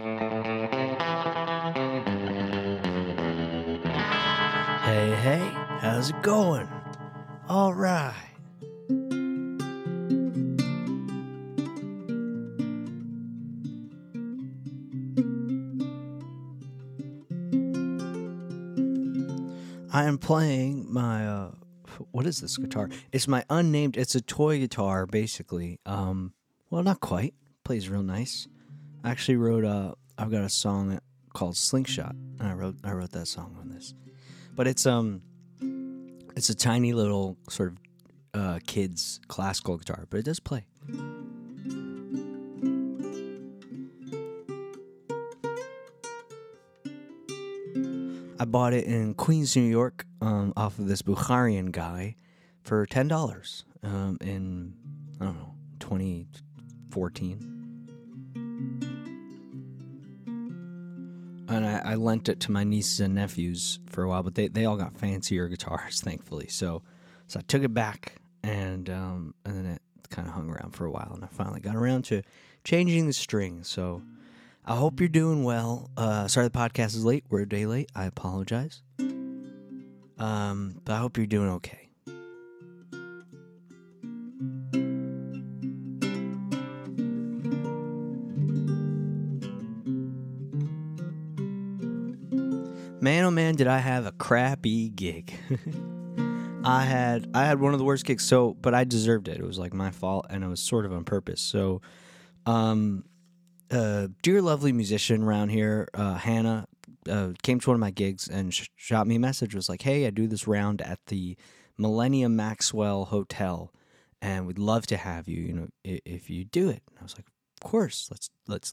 Hey, how's it going? All right. I am playing my, what is this guitar? It's my unnamed, it's a toy guitar, basically. Well, not quite. Plays real nice. I actually wrote, I've got a song called Slingshot, and I wrote that song on this. But it's a tiny little sort of kids classical guitar, but it does play. I bought it in Queens, New York, off of this Bukharian guy for $10 in, I don't know, 2014. And I lent it to my nieces and nephews for a while, but they all got fancier guitars, thankfully. So I took it back, and then it kind of hung around for a while, and I finally got around to changing the strings. So I hope you're doing well. Sorry the podcast is late. We're a day late. I apologize. But I hope you're doing okay. Man, oh man, did I have a crappy gig. I had one of the worst gigs, but I deserved it. It was like my fault, and it was sort of on purpose. So, dear lovely musician around here, Hannah, came to one of my gigs and shot me a message. Was like, hey, I do this round at the Millennium Maxwell Hotel, and we'd love to have you, you know, if you do it. And I was like, of course,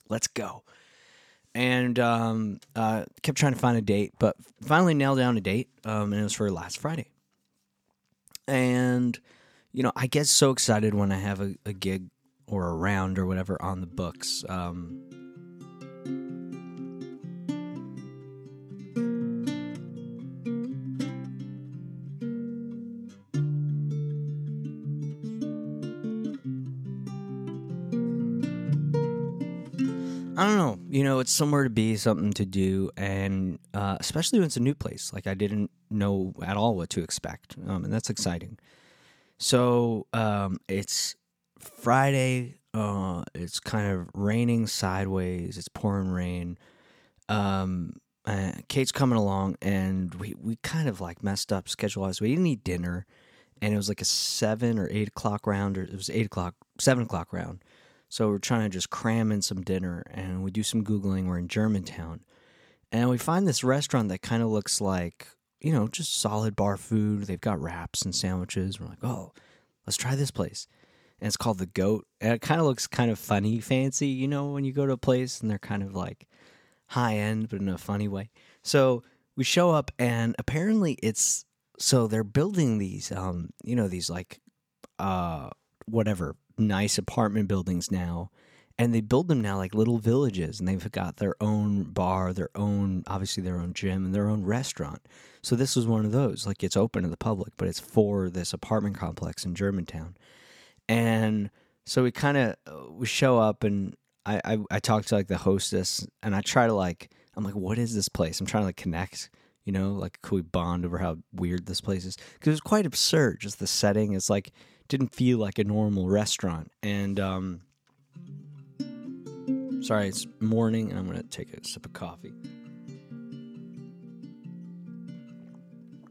let's go. And kept trying to find a date, but finally nailed down a date, and it was for last Friday. And, you know, I get so excited when I have a gig or a round or whatever on the books. I don't know, you know, it's somewhere to be, something to do, and especially when it's a new place. Like, I didn't know at all what to expect, and that's exciting. So, it's Friday, it's kind of raining sideways, it's pouring rain, and Kate's coming along, and we kind of, like, messed up schedule-wise. We didn't eat dinner, and it was like a 7 or 8 o'clock round, or it was 7 o'clock round. So we're trying to just cram in some dinner, and we do some Googling. We're in Germantown, and we find this restaurant that kind of looks like, you know, just solid bar food. They've got wraps and sandwiches. We're like, oh, let's try this place. And it's called The Goat, and it kind of looks kind of funny, fancy, you know, when you go to a place, and they're kind of like high-end, but in a funny way. So we show up, and apparently they're building these, you know, these like whatever, nice apartment buildings now, and they build them now like little villages, and they've got their own bar, their own gym, and their own restaurant. So this was one of those, like, it's open to the public, but it's for this apartment complex in Germantown. And so we show up, and I talk to like the hostess, and I try to like, I'm like, what is this place? I'm trying to like connect, you know, like, could we bond over how weird this place is? Because it was quite absurd, just the setting. It's like, didn't feel like a normal restaurant. And sorry, it's morning, and I'm gonna take a sip of coffee.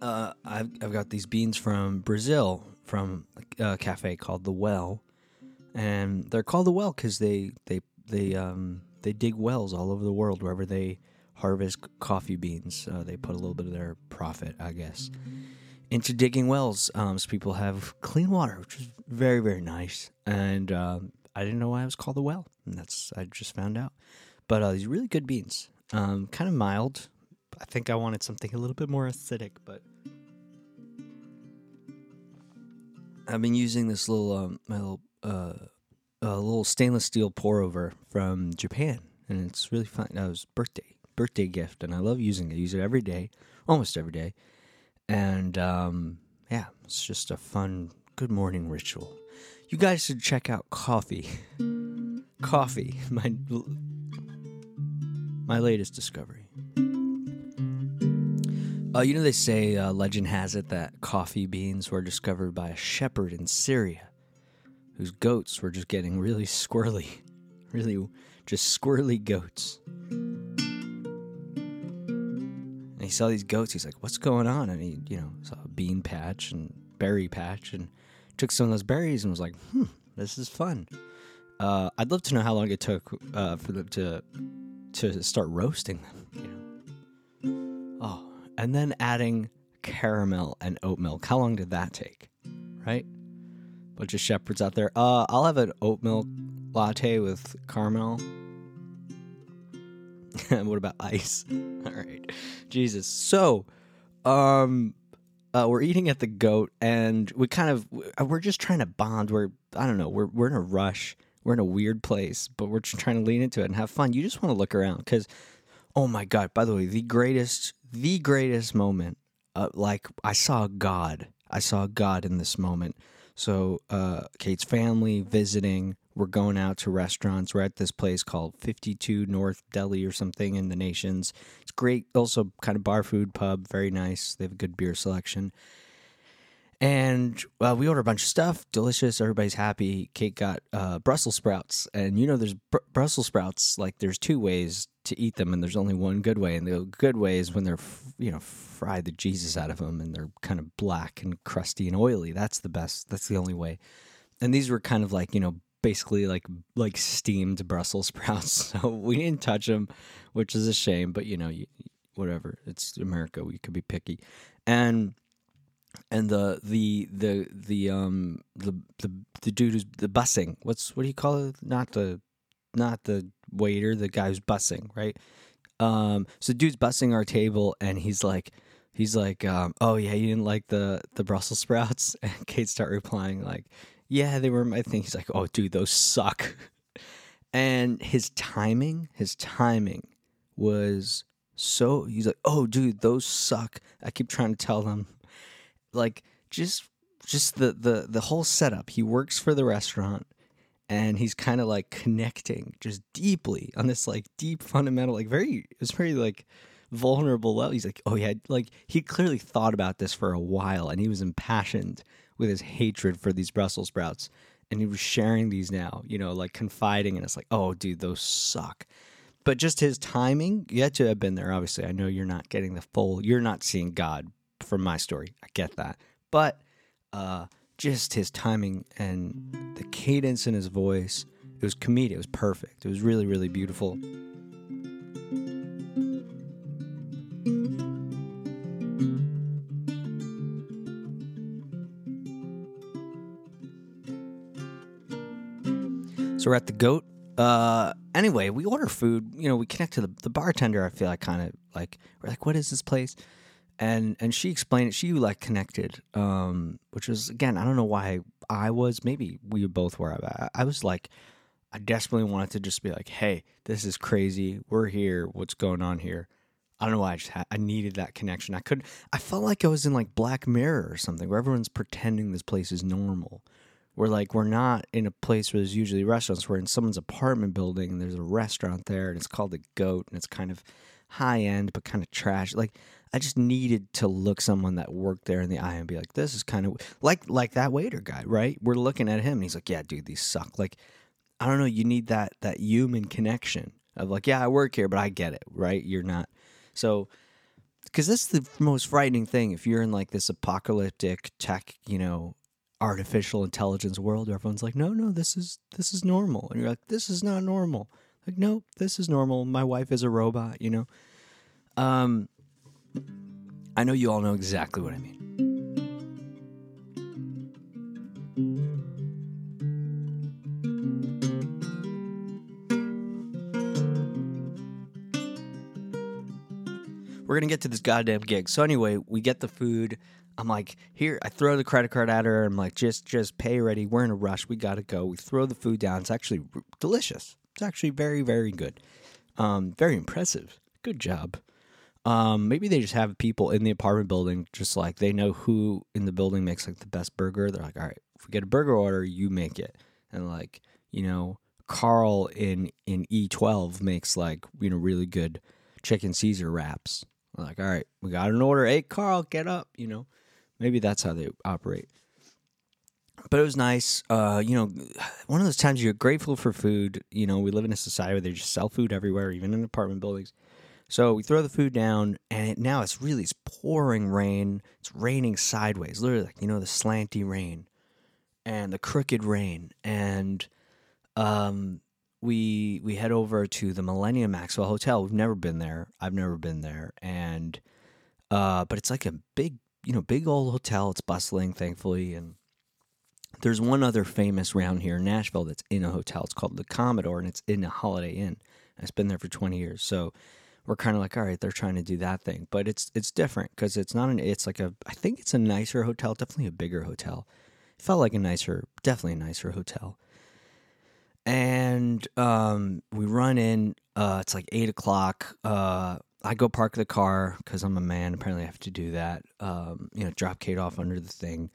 I've got these beans from Brazil, from a cafe called The Well, and they're called The Well because they dig wells all over the world. Wherever they harvest coffee beans, they put a little bit of their profit, I guess, into digging wells, so people have clean water, which is very, very nice. And I didn't know why it was called The Well, and I just found out. But these really good beans, kind of mild. I think I wanted something a little bit more acidic, but I've been using this little little stainless steel pour over from Japan, and it's really fun. That was birthday gift, and I love using it. I use it every day, almost every day. And, yeah, it's just a fun good morning ritual. You guys should check out Coffee. Coffee. My my latest discovery. You know, they say, legend has it that coffee beans were discovered by a shepherd in Syria, whose goats were just getting really squirrely. Really, just squirrely goats. And he saw these goats, he's like, what's going on? And he, you know, saw a bean patch and berry patch and took some of those berries and was like, this is fun. I'd love to know how long it took for them to start roasting them, you know. Oh, and then adding caramel and oat milk. How long did that take, right? Bunch of shepherds out there. I'll have an oat milk latte with caramel. What about ice? All right. Jesus. So, we're eating at the goat, and we're just trying to bond. We're in a rush. We're in a weird place, but we're just trying to lean into it and have fun. You just want to look around because, oh my God, by the way, the greatest moment, like I saw God in this moment. So Kate's family visiting, we're going out to restaurants. We're at this place called 52 North Delhi or something in the Nations. It's great. Also kind of bar food pub. Very nice. They have a good beer selection. And we order a bunch of stuff. Delicious. Everybody's happy. Kate got Brussels sprouts. And, you know, there's Brussels sprouts. Like, there's two ways to eat them, and there's only one good way. And the good way is when they're, fried the Jesus out of them, and they're kind of black and crusty and oily. That's the best. That's the only way. And these were kind of like, you know, basically like steamed Brussels sprouts. So we didn't touch them, which is a shame. But, you know, whatever. It's America. We could be picky. And the dude who's the bussing. What do you call it? Not the waiter, the guy who's bussing, right? So the dude's bussing our table, and he's like, oh yeah, you didn't like the Brussels sprouts? And Kate started replying like, yeah, they were my thing. He's like, oh dude, those suck. And his timing was so, he's like, oh dude, those suck. I keep trying to tell them. Like, just the whole setup. He works for the restaurant, and he's kind of like connecting just deeply on this like deep fundamental, like it's very like vulnerable level. He's like, oh yeah, like he clearly thought about this for a while, and he was impassioned with his hatred for these Brussels sprouts, and he was sharing these now, you know, like confiding, and it's like, oh dude, those suck. But just his timing, you had to have been there, obviously. I know you're not getting the full, you're not seeing God from my story. I get that. But just his timing and the cadence in his voice, it was comedic. It was perfect. It was really, really beautiful. So we're at the goat. Anyway, we order food. You know, we connect to the bartender. I feel like kind of like, we're like, what is this place? And she explained it. She like connected, which was, again, I don't know why I was. Maybe we both were. I was like, I desperately wanted to just be like, hey, this is crazy. We're here. What's going on here? I don't know why. I needed that connection. I felt like I was in like Black Mirror or something, where everyone's pretending this place is normal. We're not in a place where there's usually restaurants. We're in someone's apartment building, and there's a restaurant there, and it's called The Goat, and it's kind of high end, but kind of trash. Like, I just needed to look someone that worked there in the eye and be like, this is kind of like that waiter guy, right? We're looking at him, and he's like, yeah, dude, these suck. Like, I don't know. You need that human connection of like, yeah, I work here, but I get it, right? You're not. So, because that's the most frightening thing. If you're in like this apocalyptic tech, you know, artificial intelligence world, where everyone's like, no, this is normal. And you're like, this is not normal. Like, no, this is normal. My wife is a robot, you know? I know you all know exactly what I mean. We're going to get to this goddamn gig. So anyway, we get the food. I'm like, here, I throw the credit card at her. I'm like, just pay already. We're in a rush. We got to go. We throw the food down. It's actually delicious. It's actually very, very good. Very impressive. Good job. Maybe they just have people in the apartment building, just like they know who in the building makes like the best burger. They're like, all right, if we get a burger order, you make it. And like, you know, Carl in E12 makes like, you know, really good chicken Caesar wraps. I'm like, all right, we got an order. Hey, Carl, get up, you know. Maybe that's how they operate. But it was nice. You know, one of those times you're grateful for food. You know, we live in a society where they just sell food everywhere, even in apartment buildings. So we throw the food down, and now it's really, it's pouring rain. It's raining sideways, literally, like, you know, the slanty rain and the crooked rain. And we head over to the Millennium Maxwell Hotel. We've never been there. I've never been there. And but it's like a big, you know, big old hotel. It's bustling, thankfully. And there's one other famous round here in Nashville that's in a hotel. It's called the Commodore, and it's in a Holiday Inn. It's been there for 20 years. So we're kind of like, all right, they're trying to do that thing. But it's different because it's not an, it's like a, I think it's a nicer hotel, definitely a bigger hotel. It felt like a nicer, definitely a nicer hotel. And we run in, it's like 8 o'clock. I go park the car because I'm a man. Apparently I have to do that. You know, drop Kate off under the thing.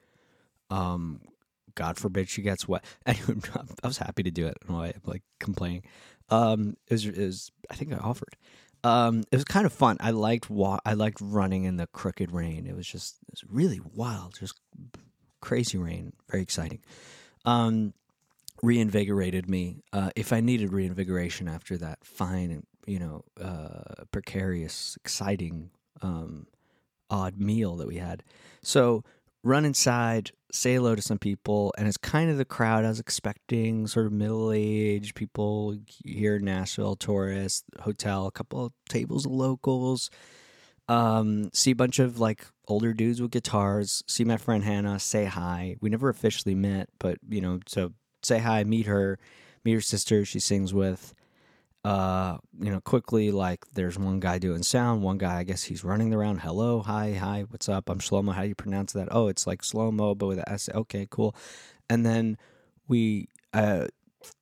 God forbid she gets wet. Anyway, I was happy to do it. No, I'm like complaining. It was I think I offered. It was kind of fun. I liked running in the crooked rain. It was really wild, just crazy rain. Very exciting. Reinvigorated me. If I needed reinvigoration after that fine and, you know, precarious, exciting, odd meal that we had. So run inside, say hello to some people, and it's kind of the crowd I was expecting, sort of middle-aged people here in Nashville, tourists, hotel, a couple of tables of locals, see a bunch of, like, older dudes with guitars, see my friend Hannah, say hi. We never officially met, but, you know, so say hi, meet her sister she sings with. You know, quickly, like, there's one guy doing sound, one guy, I guess he's running around, hello, hi, what's up, I'm Shlomo, how do you pronounce that? Oh, it's like Shlomo, but with an S, okay, cool. And then we,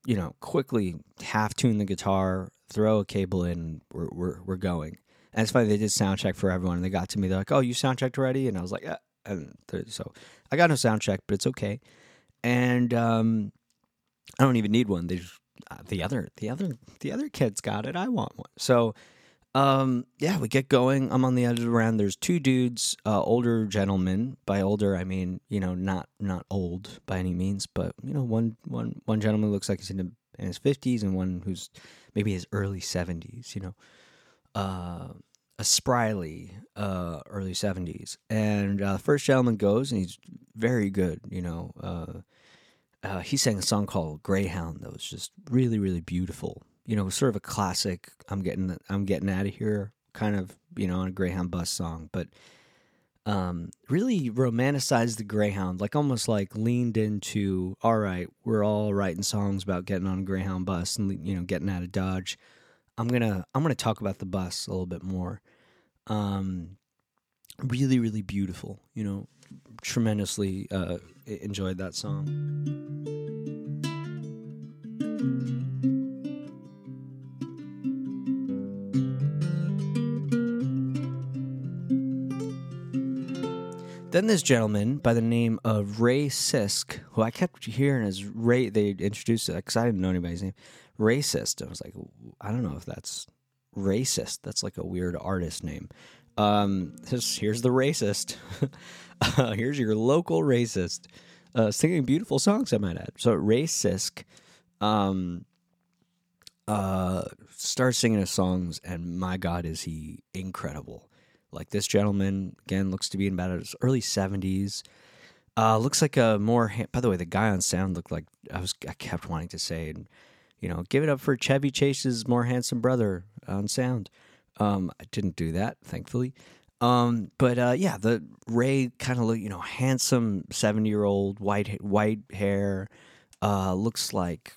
you know, quickly half-tune the guitar, throw a cable in, we're going. And it's funny, they did sound check for everyone, and they got to me, they're like, oh, you sound checked already? And I was like, and so I got no sound check, but it's okay. And I don't even need one, they just, the other kid's got it. I want one. So, yeah, we get going. I'm on the edge of the round. There's two dudes, older gentlemen. By older, I mean, you know, not old by any means, but, you know, one gentleman looks like he's in his 50s, and one who's maybe his early 70s. You know, a spryly early 70s. And the first gentleman goes, and he's very good. You know. He sang a song called Greyhound that was just really, really beautiful. You know, sort of a classic, I'm getting out of here kind of, you know, on a Greyhound bus song. But really romanticized the Greyhound, like almost like leaned into, all right, we're all writing songs about getting on a Greyhound bus and, you know, getting out of Dodge. I'm gonna talk about the bus a little bit more. Really, really beautiful, you know, tremendously enjoyed that song. Then this gentleman by the name of Ray Sisk, who I kept hearing as Ray, they introduced it because I didn't know anybody's name, Ray Sisk. I was like, I don't know if that's racist. That's like a weird artist name. Here's the racist. Here's your local racist singing beautiful songs, I might add. So Ray Sisk starts singing his songs, and my God, is he incredible. Like, this gentleman, again, looks to be in about his early 70s. Looks like a more... By the way, the guy on sound looked like... I kept wanting to say, you know, give it up for Chevy Chase's more handsome brother on sound. I didn't do that, thankfully. Yeah, the Ray kind of look, you know, handsome 70-year-old, white hair, looks like,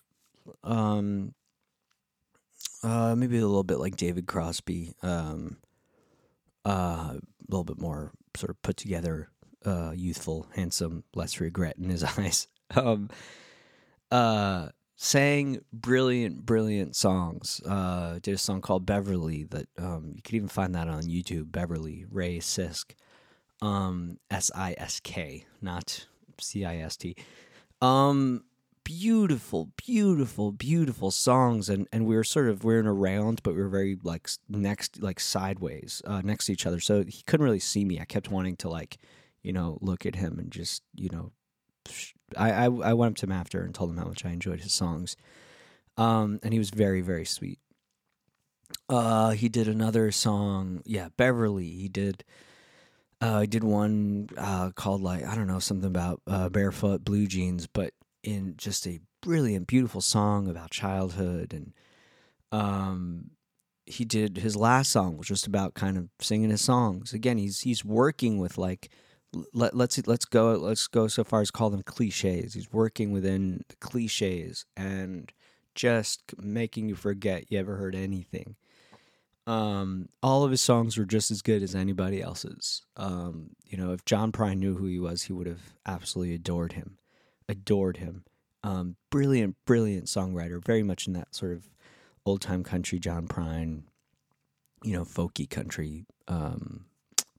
maybe a little bit like David Crosby, a little bit more sort of put together, youthful, handsome, less regret in his eyes. Sang brilliant songs. Did a song called Beverly that you could even find that on YouTube. Beverly, Ray Sisk, S-I-S-K, not C-I-S-T. beautiful, beautiful, beautiful songs. And we were sort of, we're in a round, but we were very like next, like sideways next to each other. So he couldn't really see me. I kept wanting to like, you know, look at him and just, you know, I went up to him after and told him how much I enjoyed his songs. And he was very, very sweet. He did another song. Yeah. Beverly. He did one called like, I don't know, something about barefoot blue jeans, but in just a brilliant, beautiful song about childhood. And he did his last song, which was just about kind of singing his songs. Again, he's working with like, let's go so far as call them cliches. He's working within the cliches and just making you forget you ever heard anything. All of his songs were just as good as anybody else's. You know, if John Prine knew who he was, he would have absolutely adored him. Brilliant, brilliant songwriter, very much in that sort of old time country, John Prine, you know, folky country,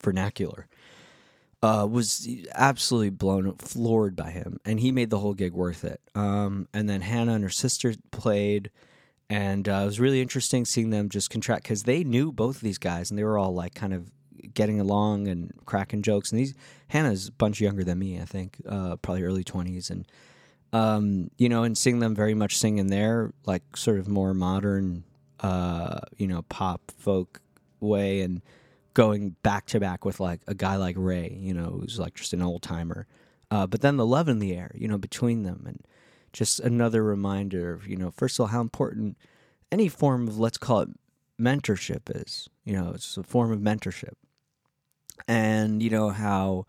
vernacular, was absolutely floored by him. And he made the whole gig worth it. And then Hannah and her sister played, and it was really interesting seeing them just contract, because they knew both of these guys, and they were all like kind of getting along and cracking jokes. And Hannah's a bunch younger than me, I think, probably early 20s. And, you know, and seeing them very much singing their like sort of more modern, you know, pop folk way, and going back to back with like a guy like Ray, you know, who's like just an old timer. But then the love in the air, you know, between them, and just another reminder of, you know, first of all, how important any form of, let's call it mentorship is. You know, it's a form of mentorship. And, you know, how,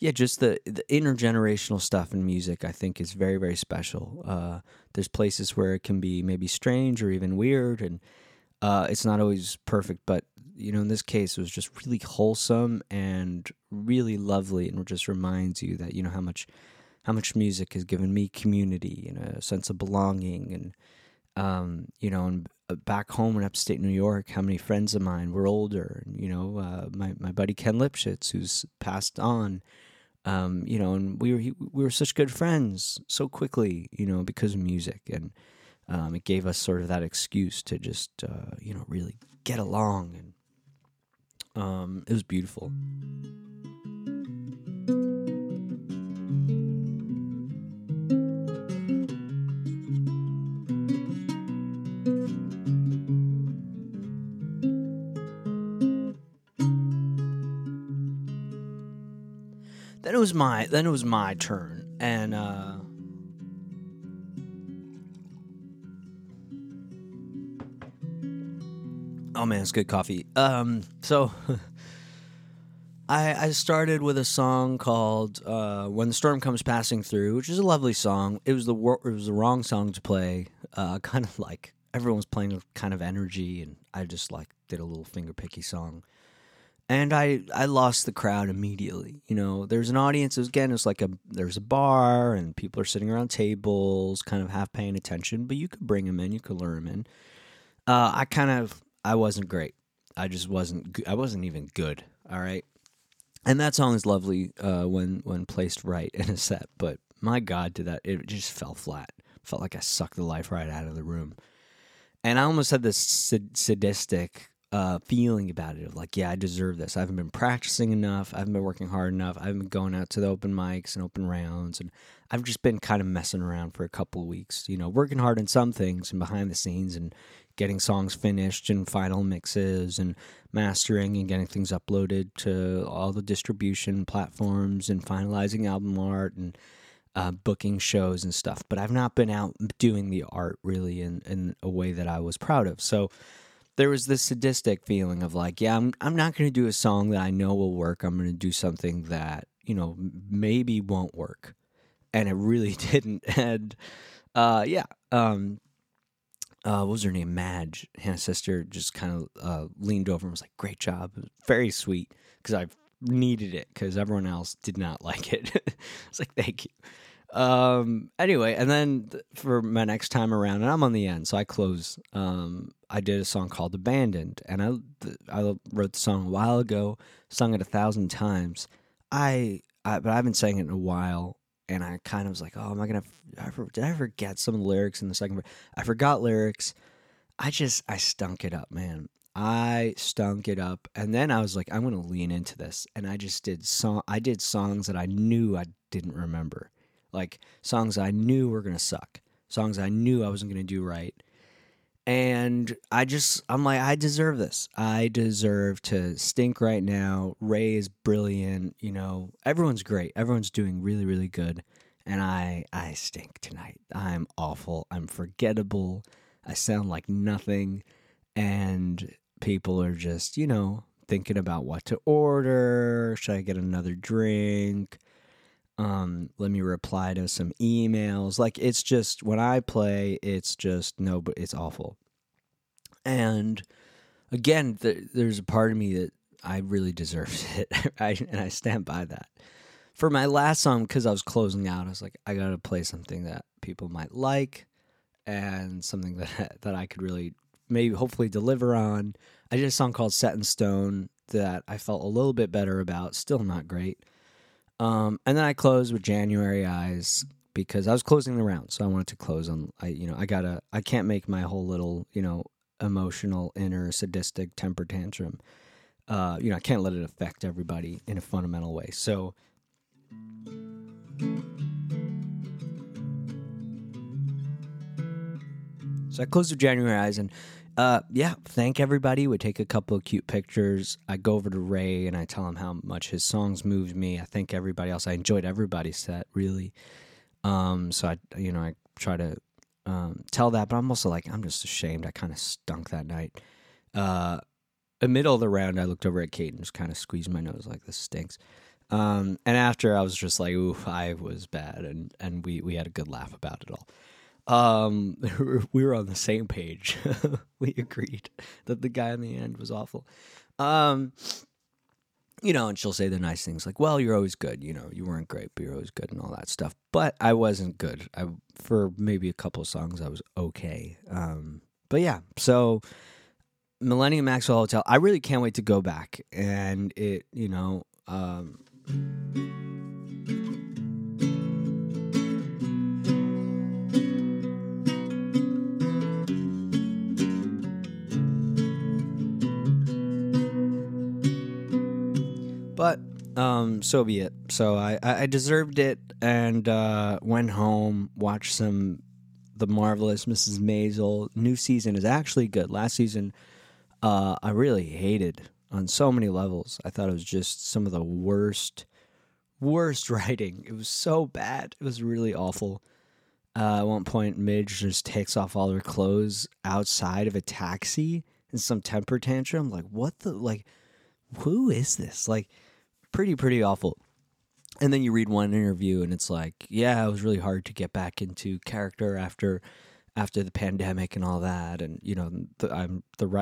yeah, just the intergenerational stuff in music, I think, is very, very special. There's places where it can be maybe strange or even weird, and it's not always perfect, but, you know, in this case, it was just really wholesome and really lovely, and it just reminds you that, you know, how much music has given me community and a sense of belonging. And, you know, and back home in upstate New York, how many friends of mine were older, and, you know, my buddy Ken Lipschitz, who's passed on, you know, and we were such good friends so quickly, you know, because of music. And it gave us sort of that excuse to just, you know, really get along. And it was beautiful. Then it was my turn, and oh man, it's good coffee. So I started with a song called "When the Storm Comes Passing Through," which is a lovely song. It was the wrong song to play. Kind of like everyone was playing with kind of energy, and I just like did a little finger picky song. And I lost the crowd immediately. You know, there's an audience. There's a bar, and people are sitting around tables, kind of half paying attention. But you could bring them in, you could lure them in. I wasn't great. I wasn't even good. All right. And that song is lovely when placed right in a set. But my God, it just fell flat. Felt like I sucked the life right out of the room. And I almost had this sadistic feeling about it, of like, yeah, I deserve this. I haven't been practicing enough. I haven't been working hard enough. I haven't been going out to the open mics and open rounds, and I've just been kind of messing around for a couple of weeks, you know, working hard in some things and behind the scenes, and getting songs finished and final mixes and mastering and getting things uploaded to all the distribution platforms and finalizing album art and booking shows and stuff. But I've not been out doing the art really in a way that I was proud of. So there was this sadistic feeling of like, yeah, I'm not going to do a song that I know will work. I'm going to do something that, you know, maybe won't work. And it really didn't. And, what was her name? Madge, Hannah's sister, just kind of leaned over and was like, great job. It was very sweet, because I needed it, because everyone else did not like it. I was like, thank you. Anyway, and then for my next time around, and I'm on the end, so I close, I did a song called "Abandoned," and I wrote the song a while ago, sung it 1,000 times, but I haven't sang it in a while, and I kind of was like, oh, am I going to, did I forget some of the lyrics in the second verse? I forgot lyrics. I stunk it up, man. I stunk it up. And then I was like, I'm going to lean into this. And I just did songs that I knew I didn't remember. Like songs I knew were going to suck. Songs I knew I wasn't going to do right. And I'm like, I deserve this. I deserve to stink right now. Ray is brilliant. You know, everyone's great. Everyone's doing really, really good. And I stink tonight. I'm awful. I'm forgettable. I sound like nothing. And people are just, you know, thinking about what to order. Should I get another drink? Let me reply to some emails. Like, it's just, when I play, it's just, no, but it's awful. And again, there's a part of me that I really deserved it. And I stand by that. For my last song, because I was closing out, I was like, I got to play something that people might like and something that I could really maybe hopefully deliver on. I did a song called Set in Stone that I felt a little bit better about. Still not great. And then I closed with January Eyes because I was closing the round, so I wanted to close on. I can't make my whole little, you know, emotional, inner, sadistic temper tantrum. You know, I can't let it affect everybody in a fundamental way. So. So I closed with January Eyes, and thank everybody. We take a couple of cute pictures. I go over to Ray, and I tell him how much his songs moved me. I thank everybody else. I enjoyed everybody's set, really. So I try to tell that, but I'm also like, I'm just ashamed. I kind of stunk that night. In the middle of the round, I looked over at Kate and just kind of squeezed my nose like, this stinks. And after, I was just like, ooh, I was bad, and we had a good laugh about it all. We were on the same page. We agreed that the guy in the end was awful. You know, and she'll say the nice things like, well, you're always good. You know, you weren't great, but you're always good and all that stuff. But I wasn't good. For maybe a couple of songs, I was okay. But yeah, so Millennium Maxwell Hotel, I really can't wait to go back. And it, you know... But so be it. So I deserved it and went home, watched The Marvelous Mrs. Maisel. New season is actually good. Last season, I really hated on so many levels. I thought it was just some of the worst writing. It was so bad. It was really awful. At one point, Midge just takes off all her clothes outside of a taxi in some temper tantrum. Like, what the, like, who is this? Like, pretty awful. And then you read one interview and it's like, yeah, it was really hard to get back into character after the pandemic and all that. And, you know,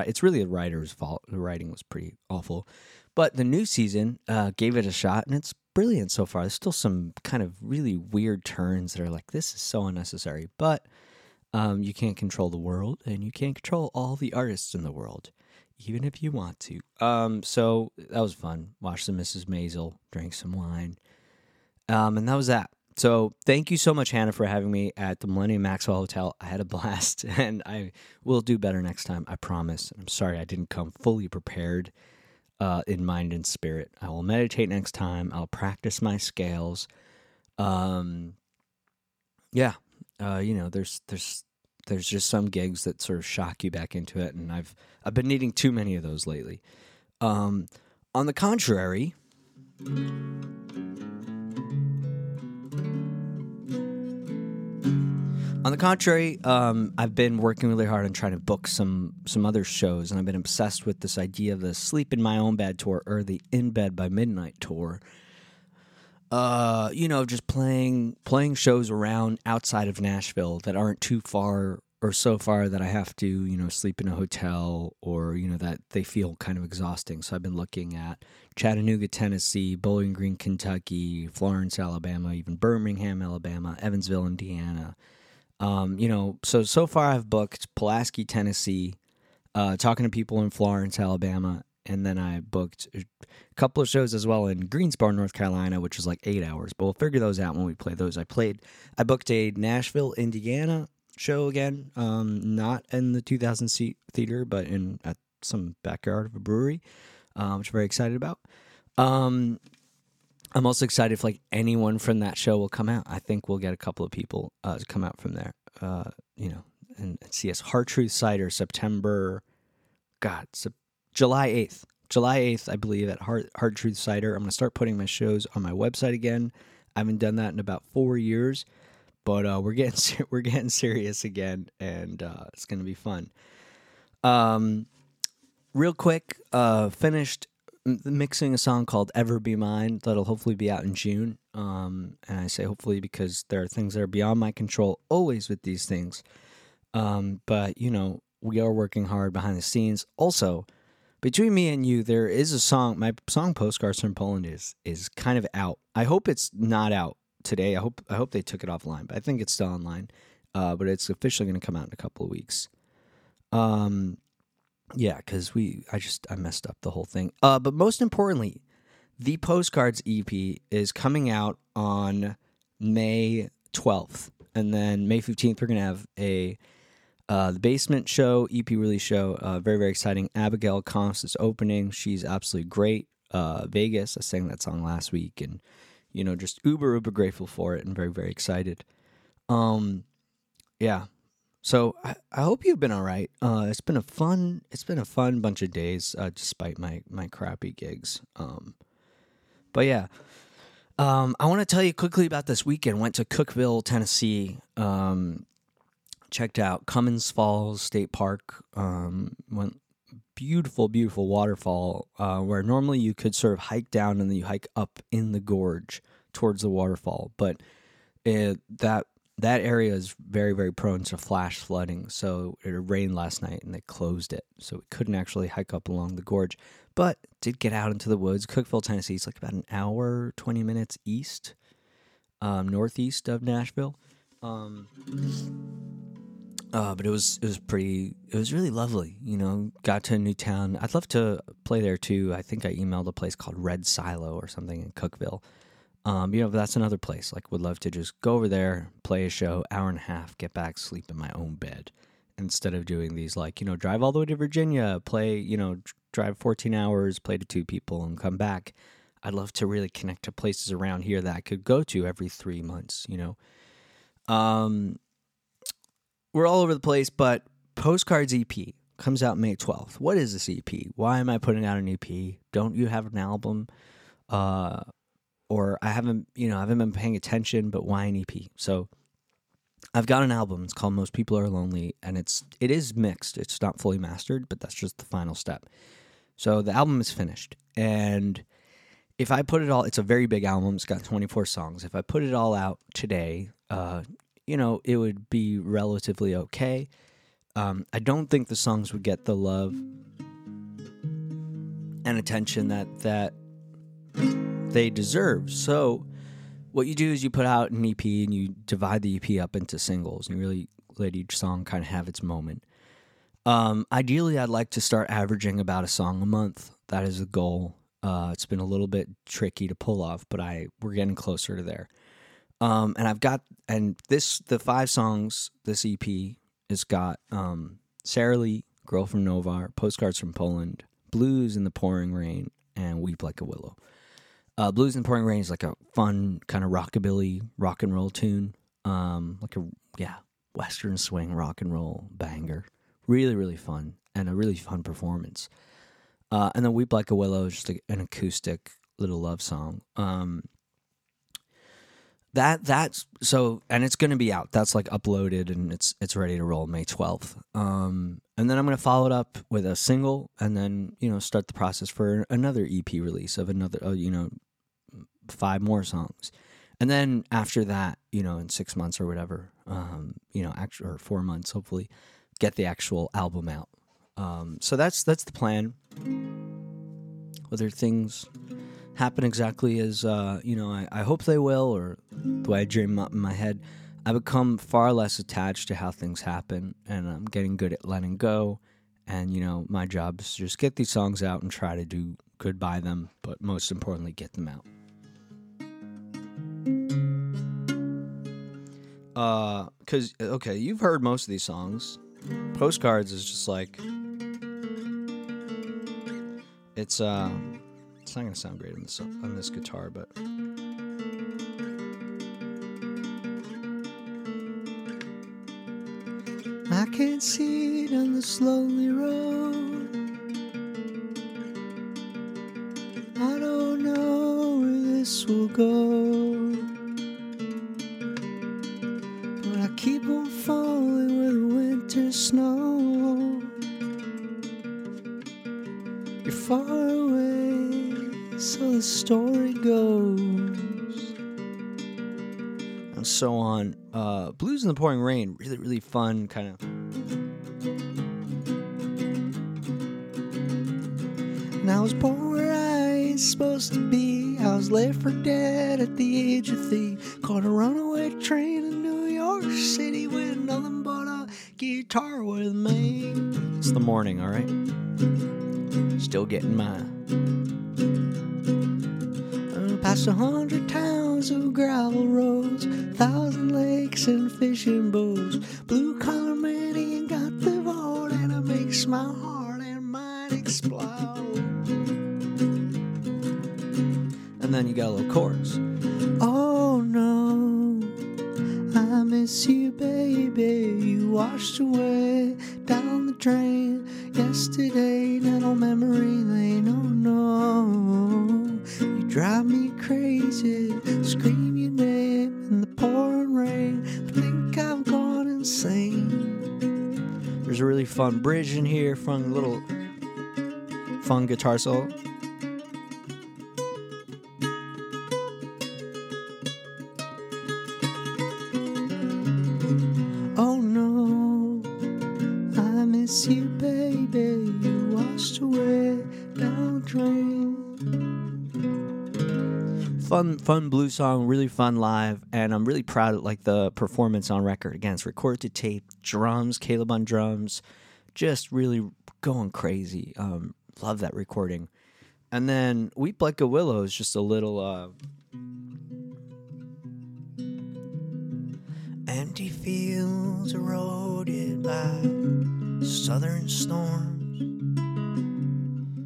it's really the writer's fault. The writing was pretty awful. But the new season gave it a shot and it's brilliant so far. There's still some kind of really weird turns that are like, this is so unnecessary. But you can't control the world and you can't control all the artists in the world. Even if you want to. So that was fun. Watched the Mrs. Maisel, drank some wine. And that was that. So thank you so much, Hannah, for having me at the Millennium Maxwell Hotel. I had a blast, and I will do better next time. I promise. I'm sorry I didn't come fully prepared in mind and spirit. I will meditate next time. I'll practice my scales. You know, there's just some gigs that sort of shock you back into it, and I've been needing too many of those lately. On the contrary, I've been working really hard on trying to book some other shows, and I've been obsessed with this idea of the Sleep in My Own Bed tour or the In Bed by Midnight tour. You know, just playing shows around outside of Nashville that aren't too far or so far that I have to, you know, sleep in a hotel or, you know, that they feel kind of exhausting. So I've been looking at Chattanooga, Tennessee, Bowling Green, Kentucky, Florence, Alabama, even Birmingham, Alabama, Evansville, Indiana. You know, so far I've booked Pulaski, Tennessee, talking to people in Florence, Alabama, And then I booked a couple of shows as well in Greensboro, North Carolina, which was like 8 hours. But we'll figure those out when we play those. I booked a Nashville, Indiana show again, not in the 2,000-seat theater, but at some backyard of a brewery, which I'm very excited about. I'm also excited if anyone from that show will come out. I think we'll get a couple of people to come out from there, and see us. Hard Truth Cider, July 8th. July 8th, I believe, at Hard Truth Cider. I'm going to start putting my shows on my website again. I haven't done that in about 4 years, but we're getting serious again, and it's going to be fun. Real quick, finished mixing a song called Ever Be Mine that'll hopefully be out in June. And I say hopefully because there are things that are beyond my control always with these things. But, we are working hard behind the scenes. Also, between me and you, there is a song. My song Postcards from Poland is kind of out. I hope it's not out today. I hope they took it offline, but I think it's still online. But it's officially going to come out in a couple of weeks. Yeah, because I messed up the whole thing. But most importantly, the Postcards EP is coming out on May 12th, and then May 15th we're going to have a The Basement show, EP release show, very, very exciting. Abigail Combs is opening. She's absolutely great. Vegas, I sang that song last week, and, just uber, uber grateful for it and very, very excited. Yeah. So I hope you've been all right. It's been a fun bunch of days, despite my crappy gigs. But yeah. I want to tell you quickly about this weekend. Went to Cookeville, Tennessee, checked out Cummins Falls State Park. Went beautiful, beautiful waterfall where normally you could sort of hike down and then you hike up in the gorge towards the waterfall. But that area is very, very prone to flash flooding. So it rained last night and they closed it. So we couldn't actually hike up along the gorge, but did get out into the woods. Cookeville, Tennessee is about an hour, 20 minutes east, northeast of Nashville. But it was really lovely, got to a new town. I'd love to play there too. I think I emailed a place called Red Silo or something in Cookeville. But that's another place, would love to just go over there, play a show, hour and a half, get back, sleep in my own bed instead of doing these, drive all the way to Virginia, play, drive 14 hours, play to two people and come back. I'd love to really connect to places around here that I could go to every 3 months, We're all over the place, but Postcards EP comes out May 12th. What is this EP? Why am I putting out an EP? Don't you have an album? Or I haven't been paying attention, but why an EP? So I've got an album. It's called Most People Are Lonely, and it is mixed. It's not fully mastered, but that's just the final step. So the album is finished, and if I put it all, it's a very big album. It's got 24 songs. If I put it all out today, it would be relatively okay. I don't think the songs would get the love and attention that they deserve. So what you do is you put out an EP and you divide the EP up into singles and you really let each song kind of have its moment. Ideally, I'd like to start averaging about a song a month. That is the goal. It's been a little bit tricky to pull off, but we're getting closer to there. The 5 songs, this EP has got, Sara Lee, Girl from Novar, Postcards from Poland, Blues in the Pouring Rain, and Weep Like a Willow. Blues in the Pouring Rain is a fun kind of rockabilly rock and roll tune. Western swing rock and roll banger. Really, really fun and a really fun performance. And then Weep Like a Willow is just an acoustic little love song. And it's going to be out. That's uploaded and it's ready to roll May 12th. And then I'm going to follow it up with a single and then, start the process for another EP release of another, 5 more songs. And then after that, in 6 months or whatever, or 4 months, hopefully get the actual album out. So that's the plan. Whether things happen exactly as I hope they will, or the way I dream up in my head, I become far less attached to how things happen, and I'm getting good at letting go And, you know, my job is to just get these songs out and try to do good by them, but most importantly, get them out. Because, okay, you've heard most of these songs. Postcards is just like... It's not going to sound great on this guitar, but... I can't see it on this lonely road. I don't know where this will go. But I keep on falling with winter snow. You're far away, so the story goes. And so on. Blues in the Pouring Rain, really, really fun, kind of. And I was born where I ain't supposed to be. I was left for dead at the age of three. Caught a runaway train in New York City with nothing but a guitar with me. It's the morning, all right? Still getting mine. Past 100 towns of gravel roads, 1,000 lakes and fishing boats. Blue-collar man got the vote, and it makes my heart and mind explode. And then you got a little chorus. Oh no, I miss you, baby. You washed away down the drain yesterday. Little memory lane. Oh no, you drive me crazy. Scream your name. In the pouring rain, I think I've gone insane. There's a really fun bridge in here, fun little, fun guitar solo. Oh no, I miss you, baby. You washed away down the drain. Fun blues song, really fun live, and I'm really proud of like the performance on record. Again, it's recorded to tape, drums, Caleb on drums, just really going crazy. Love that recording. And then Weep Like a Willow is just a little empty fields eroded by southern storms,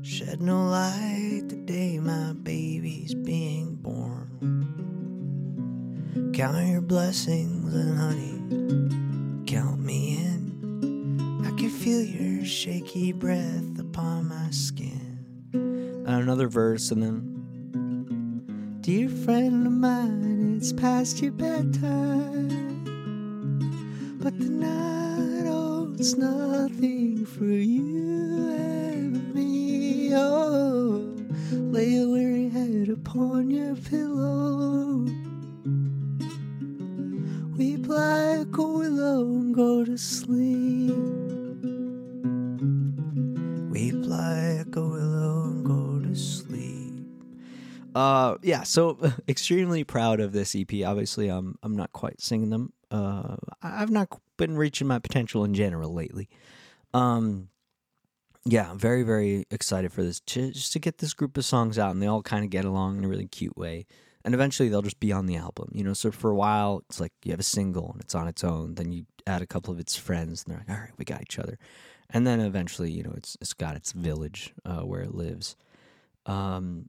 shed no light today, my baby's being born. Count your blessings and honey, count me in. I can feel your shaky breath upon my skin. And another verse, and then dear friend of mine, it's past your bedtime, but the night holds nothing for you and me. Oh, lay a weary head upon your pillow. Weep like a willow and go to sleep. Weep like a willow and go to sleep. So extremely proud of this EP. Obviously, I'm not quite singing them. I've not been reaching my potential in general lately. Yeah, I'm very, very excited for this, just to get this group of songs out, and they all kind of get along in a really cute way, and eventually they'll just be on the album, you know, so for a while, it's like you have a single, and it's on its own, then you add a couple of its friends, and they're like, all right, we got each other, and then eventually, you know, it's got its village where it lives. May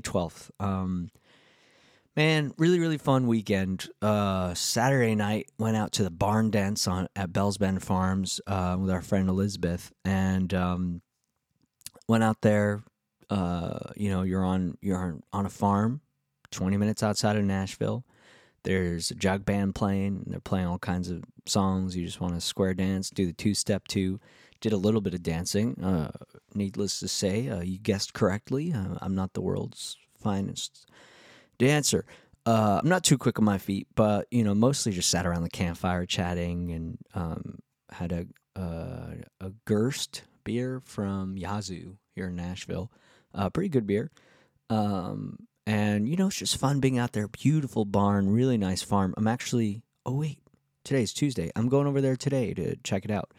12th. Man, really, really fun weekend. Saturday night, went out to the barn dance at Bell's Bend Farms with our friend Elizabeth, and went out there. You're on a farm, 20 minutes outside of Nashville. There's a jug band playing, and they're playing all kinds of songs. You just want to square dance, do the two-step two. Did a little bit of dancing. Needless to say, you guessed correctly. I'm not the world's finest dancer. I'm not too quick on my feet, but, you know, mostly just sat around the campfire chatting, and had a Gerst beer from Yazoo here in Nashville. Pretty good beer. And, you know, it's just fun being out there. Beautiful barn, really nice farm. I'm actually, today's Tuesday. I'm going over there today to check it out.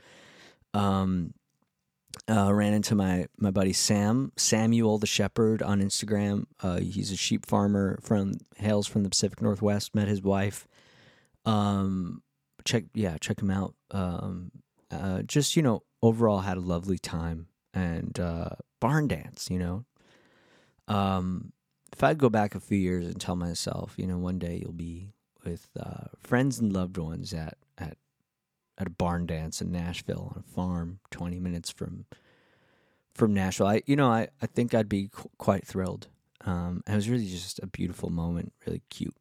Ran into my buddy Samuel the shepherd on Instagram. He's a sheep farmer hails from the Pacific Northwest. Met his wife. Check him out. Just overall had a lovely time and barn dance. If I go back a few years and tell myself, one day you'll be with friends and loved ones at a barn dance in Nashville on a farm 20 minutes from Nashville. I think I'd be quite thrilled. It was really just a beautiful moment, really cute.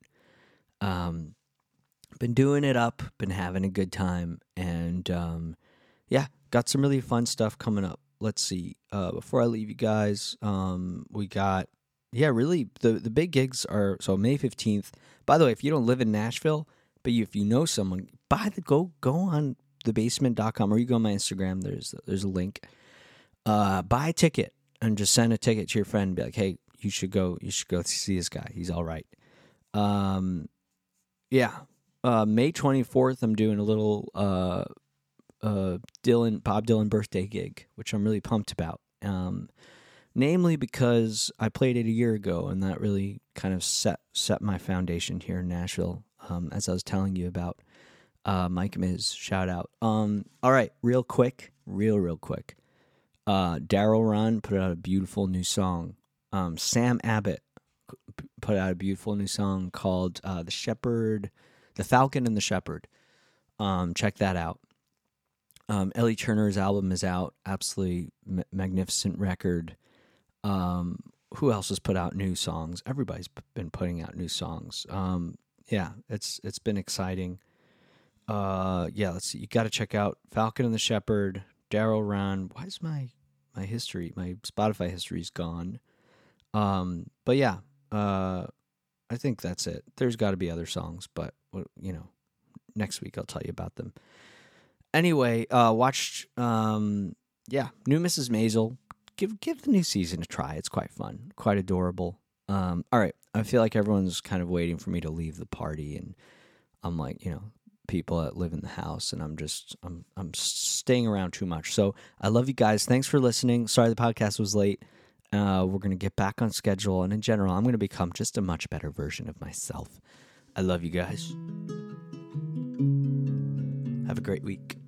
Been doing it up, been having a good time, and got some really fun stuff coming up. Let's see. Before I leave you guys, we got, really the big gigs are, so May 15th. By the way, if you don't live in Nashville, but if you know someone, go on thebasement.com or you go on my Instagram. There's a link. Buy a ticket and just send a ticket to your friend and be like, hey, you should go see this guy. He's all right. May 24th, I'm doing a little Bob Dylan birthday gig, which I'm really pumped about. Namely because I played it a year ago and that really kind of set my foundation here in Nashville. As I was telling you about, Mike Miz, shout out. All right, real quick. Daryl Run put out a beautiful new song. Sam Abbott put out a beautiful new song called The Falcon and the Shepherd. Check that out. Ellie Turner's album is out. Absolutely magnificent record. Who else has put out new songs? Everybody's been putting out new songs. It's been exciting. Let's see. You got to check out Falcon and the Shepherd, Daryl Run. Why is my Spotify history's gone? I think that's it. There's got to be other songs, but next week I'll tell you about them. Anyway, watched new Mrs. Maisel. Give the new season a try. It's quite fun, quite adorable. All right. I feel like everyone's kind of waiting for me to leave the party, and I'm like, people that live in the house, and I'm staying around too much. So I love you guys. Thanks for listening. Sorry the podcast was late. We're going to get back on schedule, and in general, I'm going to become just a much better version of myself. I love you guys. Have a great week.